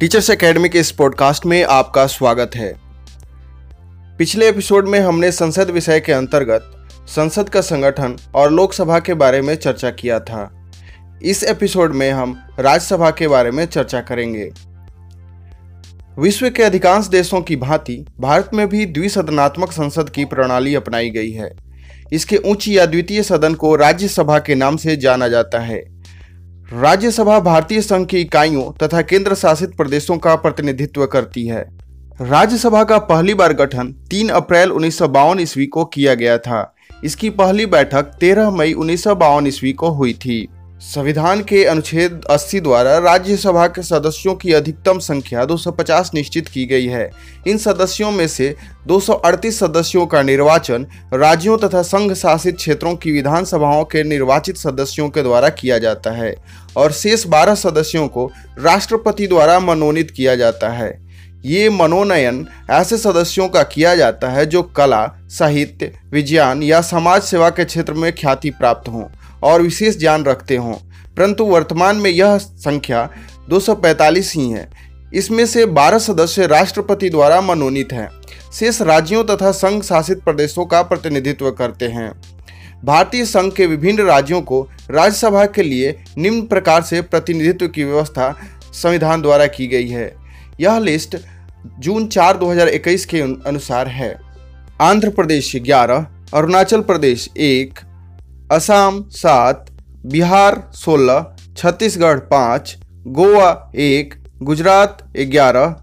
Teachers academy के इस podcast में आपका स्वागत है। पिछले एपिसोड में हमने संसद विषय के अंतर्गत संसद का संगठन और लोकसभा के बारे में चर्चा किया था। इस एपिसोड में हम राज्यसभा के बारे में चर्चा करेंगे। विश्व के अधिकांश देशों की भांति भारत में भी द्विसदनात्मक संसद की प्रणाली अपनाई गई है। इसके उच्च या द्वितीय सदन को राज्यसभा के नाम से जाना जाता है। राज्यसभा भारतीय संघ की इकाइयों तथा केंद्र शासित प्रदेशों का प्रतिनिधित्व करती है। राज्यसभा का पहली बार गठन 3 अप्रैल 1952 ईस्वी को किया गया था। इसकी पहली बैठक 13 मई 1952 ईस्वी को हुई थी। संविधान के अनुच्छेद 80 द्वारा राज्यसभा के सदस्यों की अधिकतम संख्या 250 निश्चित की गई है। इन सदस्यों में से 238 सदस्यों का निर्वाचन राज्यों तथा संघ शासित क्षेत्रों की विधानसभाओं के निर्वाचित सदस्यों के द्वारा किया जाता है और शेष 12 सदस्यों को राष्ट्रपति द्वारा मनोनीत किया जाता है। ये मनोनयन ऐसे सदस्यों का किया जाता है जो कला, साहित्य, विज्ञान या समाज सेवा के क्षेत्र में ख्याति प्राप्त हों और विशेष ज्ञान रखते हों। परंतु वर्तमान में यह संख्या 245 ही है। इसमें से 12 सदस्य राष्ट्रपति द्वारा मनोनीत हैं। शेष राज्यों तथा संघ शासित प्रदेशों का प्रतिनिधित्व करते हैं। भारतीय संघ के विभिन्न राज्यों को राज्यसभा के लिए निम्न प्रकार से प्रतिनिधित्व की व्यवस्था संविधान द्वारा की गई है। यह लिस्ट जून 4, 2021 के अनुसार है। Andhra Pradesh 11, Arunachal Pradesh 1, Assam 7, Bihar 16, Chhattisgarh 5, Goa 1, Gujarat 11,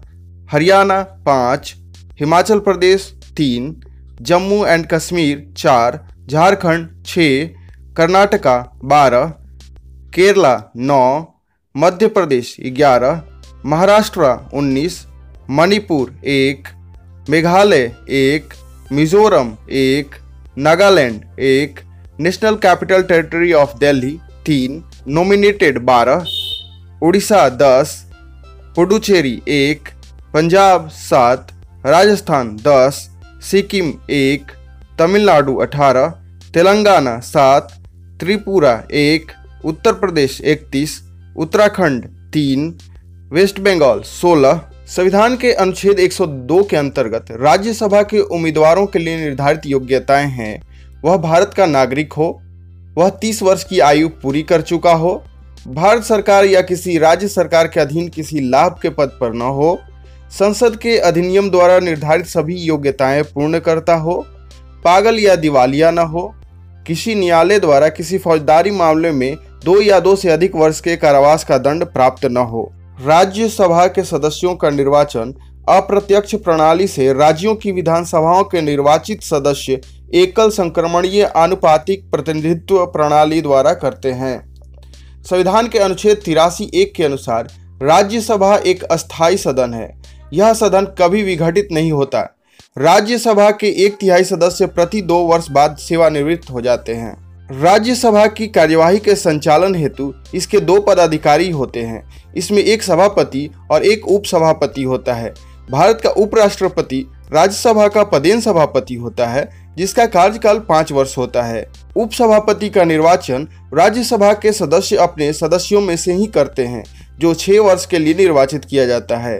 Haryana 5, Himachal Pradesh 3, Jammu and Kashmir 4, Jharkhand 6, Karnataka 12, Kerala 9, Madhya Pradesh 11, Maharashtra 19, Manipur 1, Meghalaya 1, Mizoram 1, Nagaland 1, national capital territory of Delhi 3, nominated 12, Orissa 10, Puducherry 1, Punjab 7, Rajasthan 10, Sikkim 1, Tamil Nadu 18, Telangana 7, Tripura 1, Uttar Pradesh 31, Uttarakhand 3, west Bengal 16। संविधान के अनुच्छेद 102 के अंतर्गत राज्यसभा के उम्मीदवारों के लिए निर्धारित योग्यताएं हैं। वह भारत का नागरिक हो, वह 30 वर्ष की आयु पूरी कर चुका हो, भारत सरकार या किसी राज्य सरकार के अधीन किसी लाभ के पद पर न हो, संसद के अधिनियम द्वारा निर्धारित सभी योग्यताएं पूर्ण करता हो, पागल या दिवालिया न हो, किसी न्यायालय द्वारा किसी फौजदारी मामले में 2 या 2 से अधिक वर्ष के कारावास का दंड प्राप्त न हो। राज्यसभा के सदस्यों का निर्वाचन अप्रत्यक्ष प्रणाली से राज्यों की विधानसभाओं के निर्वाचित सदस्य एकल संक्रमणीय आनुपातिक प्रतिनिधित्व प्रणाली द्वारा करते हैं। संविधान के अनुच्छेद 83(1) के अनुसार राज्यसभा एक अस्थायी सदन है। यह सदन कभी विघटित नहीं होता। राज्यसभा के 1/3 सदस्य प्रति 2 वर्ष बाद सेवानिवृत्त हो जाते हैं। राज्यसभा की कार्यवाही के संचालन हेतु इसके 2 पदाधिकारी होते हैं। इसमें एक सभापति और एक उपसभापति होता है। भारत का उपराष्ट्रपति राज्यसभा का पदेन सभापति होता है, जिसका कार्यकाल 5 वर्ष होता है। उपसभापति का निर्वाचन राज्यसभा के सदस्य अपने सदस्यों में से ही करते हैं, जो 6 वर्ष के लिए निर्वाचित किया जाता है।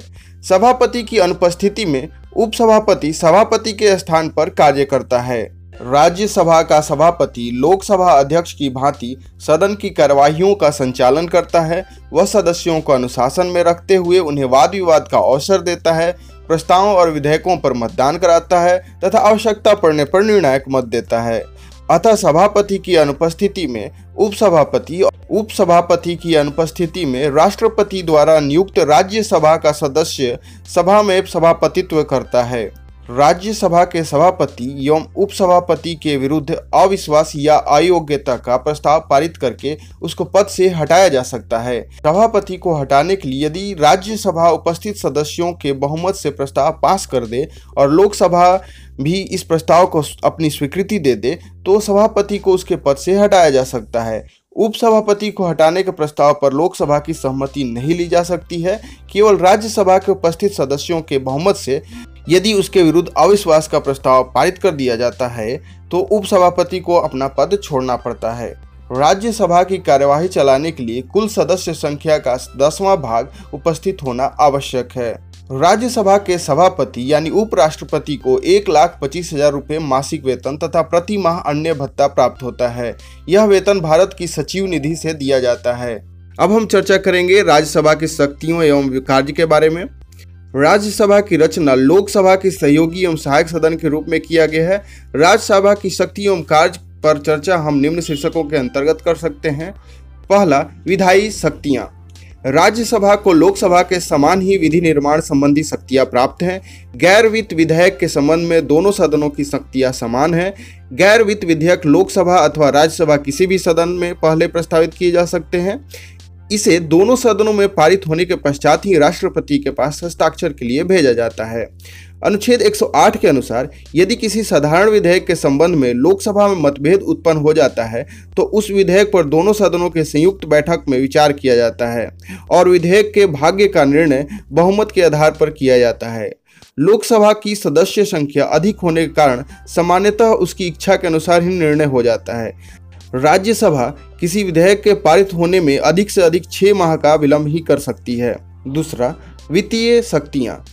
सभापति की अनुपस्थिति में उपसभापति सभापति के स्थान पर कार्य करता है। राज्यसभा का सभापति लोकसभा अध्यक्ष की भांति सदन की कार्यवाहियों का संचालन करता है। वह सदस्यों को अनुशासन में रखते हुए उन्हें वाद विवाद का अवसर देता है, प्रस्तावों और विधेयकों पर मतदान कराता है तथा आवश्यकता पड़ने पर निर्णायक मत देता है। अतः सभापति की अनुपस्थिति में उपसभापति, उपसभापति की अनुपस्थिति में राष्ट्रपति द्वारा नियुक्त राज्यसभा का सदस्य सभा में सभापतित्व करता है। राज्यसभा के सभापति एवं उपसभापति के विरुद्ध अविश्वास या अयोग्यता का प्रस्ताव पारित करके उसको पद से हटाया जा सकता है। सभापति को हटाने के लिए यदि राज्यसभा उपस्थित सदस्यों के बहुमत से प्रस्ताव पास कर दे और लोकसभा भी इस प्रस्ताव को अपनी स्वीकृति दे दे तो सभापति को उसके पद से हटाया जा सकता है। उपसभापति को हटाने के प्रस्ताव पर लोकसभा की सहमति नहीं ली जा सकती है। केवल राज्यसभा के उपस्थित सदस्यों के बहुमत से यदि उसके विरुद्ध अविश्वास का प्रस्ताव पारित कर दिया जाता है तो उपसभापति को अपना पद छोड़ना पड़ता है। राज्यसभा की कार्यवाही चलाने के लिए कुल सदस्य संख्या का 10वां भाग उपस्थित होना आवश्यक है। राज्यसभा के सभापति यानी उपराष्ट्रपति को 1,25,000 रुपये मासिक वेतन तथा प्रति माह अन्य भत्ता प्राप्त होता है। यह वेतन भारत की सचिव निधि से दिया जाता है। अब हम चर्चा करेंगे राज्यसभा की शक्तियों एवं कार्य के बारे में। राज्यसभा की रचना लोकसभा के सहयोगी एवं सहायक सदन के रूप में किया गया है। राज्यसभा की शक्ति एवं कार्य पर चर्चा हम निम्न शीर्षकों के अंतर्गत कर सकते हैं। पहला, विधायी शक्तियाँ। राज्यसभा को लोकसभा के समान ही विधि निर्माण संबंधी शक्तियाँ प्राप्त हैं। गैर वित्त विधेयक के संबंध में दोनों सदनों की शक्तियाँ समान हैं। गैर वित्त विधेयक लोकसभा अथवा राज्यसभा किसी भी सदन में पहले प्रस्तावित किए जा सकते हैं। इसे दोनों सदनों में पारित होने के पश्चात ही राष्ट्रपति के पास हस्ताक्षर के लिए भेजा जाता है। अनुच्छेद 108 के अनुसार यदि किसी साधारण विधेयक के संबंध में लोकसभा में मतभेद उत्पन्न हो जाता है तो उस विधेयक पर दोनों सदनों के संयुक्त बैठक में विचार किया जाता है और विधेयक के भाग्य का निर्णय बहुमत के आधार पर किया जाता है। लोकसभा की सदस्य संख्या अधिक होने के कारण सामान्यतः उसकी इच्छा के अनुसार ही निर्णय हो जाता है। राज्यसभा किसी विधेयक के पारित होने में अधिक से अधिक 6 माह का विलंब ही कर सकती है। दूसरा, वित्तीय शक्तियाँ।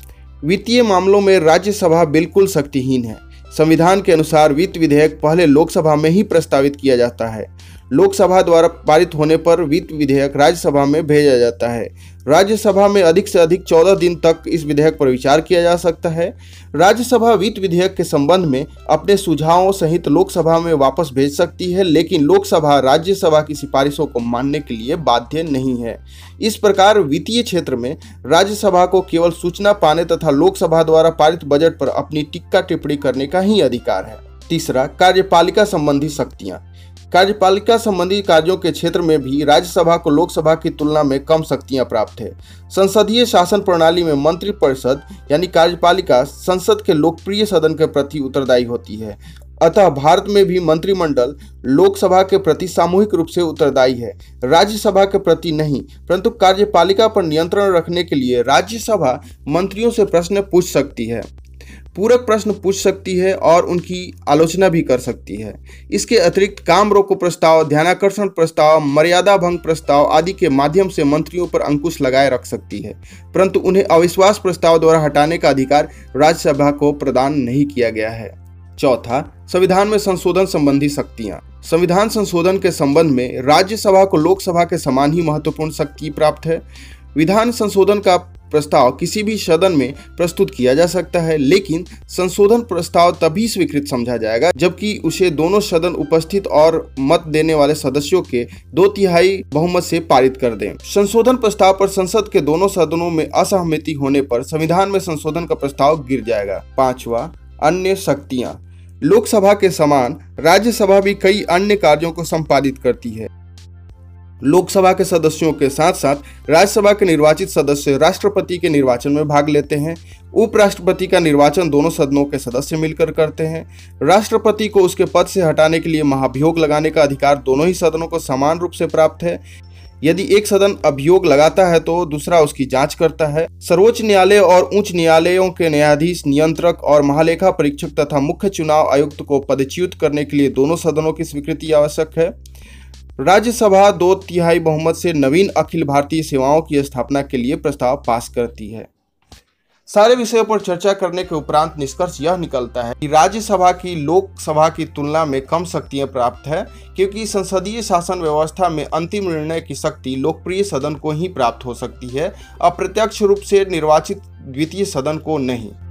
वित्तीय मामलों में राज्यसभा बिल्कुल शक्तिहीन है। संविधान के अनुसार वित्त विधेयक पहले लोकसभा में ही प्रस्तावित किया जाता है। लोकसभा द्वारा पारित होने पर वित्त विधेयक राज्यसभा में भेजा जाता है। राज्यसभा में अधिक से अधिक 14 दिन तक इस विधेयक पर विचार किया जा सकता है। राज्यसभा वित्त विधेयक के संबंध में अपने सुझावों सहित लोकसभा में वापस भेज सकती है, लेकिन लोकसभा राज्यसभा की सिफारिशों को मानने के लिए बाध्य नहीं है। इस प्रकार वित्तीय क्षेत्र में राज्यसभा को केवल सूचना पाने तथा लोकसभा द्वारा पारित बजट पर अपनी टिक्का टिप्पणी करने का ही अधिकार है। तीसरा, कार्यपालिका संबंधी शक्तियाँ। कार्यपालिका संबंधी कार्यों के क्षेत्र में भी राज्यसभा को लोकसभा की तुलना में कम शक्तियां प्राप्त है। संसदीय शासन प्रणाली में मंत्रिपरिषद यानी कार्यपालिका संसद के लोकप्रिय सदन के प्रति उत्तरदायी होती है। अतः भारत में भी मंत्रिमंडल लोकसभा के प्रति सामूहिक रूप से उत्तरदायी है, राज्यसभा के प्रति नहीं, परंतु कार्यपालिका पर नियंत्रण रखने के लिए राज्यसभा मंत्रियों से प्रश्न पूछ सकती है, पूरक प्रश्न पूछ सकती है और उनकी आलोचना भी कर सकती है। इसके अतिरिक्त काम रोको प्रस्ताव, ध्यानाकर्षण प्रस्ताव, मर्यादा भंग प्रस्ताव आदि के माध्यम से मंत्रियों पर अंकुश लगाए रख सकती है, परंतु उन्हें अविश्वास प्रस्ताव द्वारा हटाने का अधिकार राज्यसभा को प्रदान नहीं किया गया है। चौथा, संविधान में संशोधन संबंधी शक्तियाँ। संविधान संशोधन के संबंध में राज्यसभा को लोकसभा के समान ही महत्वपूर्ण शक्ति प्राप्त है। विधान संशोधन का प्रस्ताव किसी भी सदन में प्रस्तुत किया जा सकता है, लेकिन संशोधन प्रस्ताव तभी स्वीकृत समझा जाएगा जबकि उसे दोनों सदन उपस्थित और मत देने वाले सदस्यों के 2/3 बहुमत से पारित कर दें। संशोधन प्रस्ताव पर संसद के दोनों सदनों में असहमति होने पर संविधान में संशोधन का प्रस्ताव गिर जाएगा। पांचवा, अन्य शक्तियाँ। लोकसभा के समान राज्यसभा भी कई अन्य कार्यों को संपादित करती है। लोकसभा के सदस्यों के साथ साथ राज्यसभा के निर्वाचित सदस्य राष्ट्रपति के निर्वाचन में भाग लेते हैं। उपराष्ट्रपति का निर्वाचन दोनों सदनों के सदस्य मिलकर करते हैं। राष्ट्रपति को उसके पद से हटाने के लिए महाभियोग लगाने का अधिकार दोनों ही सदनों को समान रूप से प्राप्त है। यदि एक सदन अभियोग लगाता है तो दूसरा उसकी जांच करता है। सर्वोच्च न्यायालय और उच्च न्यायालयों के न्यायाधीश, नियंत्रक और महालेखा परीक्षक तथा मुख्य चुनाव आयुक्त को पदच्युत करने के लिए दोनों सदनों की स्वीकृति आवश्यक है। राज्यसभा 2/3 बहुमत से नवीन अखिल भारतीय सेवाओं की स्थापना के लिए प्रस्ताव पास करती है। सारे विषयों पर चर्चा करने के उपरांत निष्कर्ष यह निकलता है कि राज्यसभा की लोकसभा की तुलना में कम शक्तियां प्राप्त है, क्योंकि संसदीय शासन व्यवस्था में अंतिम निर्णय की शक्ति लोकप्रिय सदन को ही प्राप्त हो सकती है, अप्रत्यक्ष रूप से निर्वाचित द्वितीय सदन को नहीं।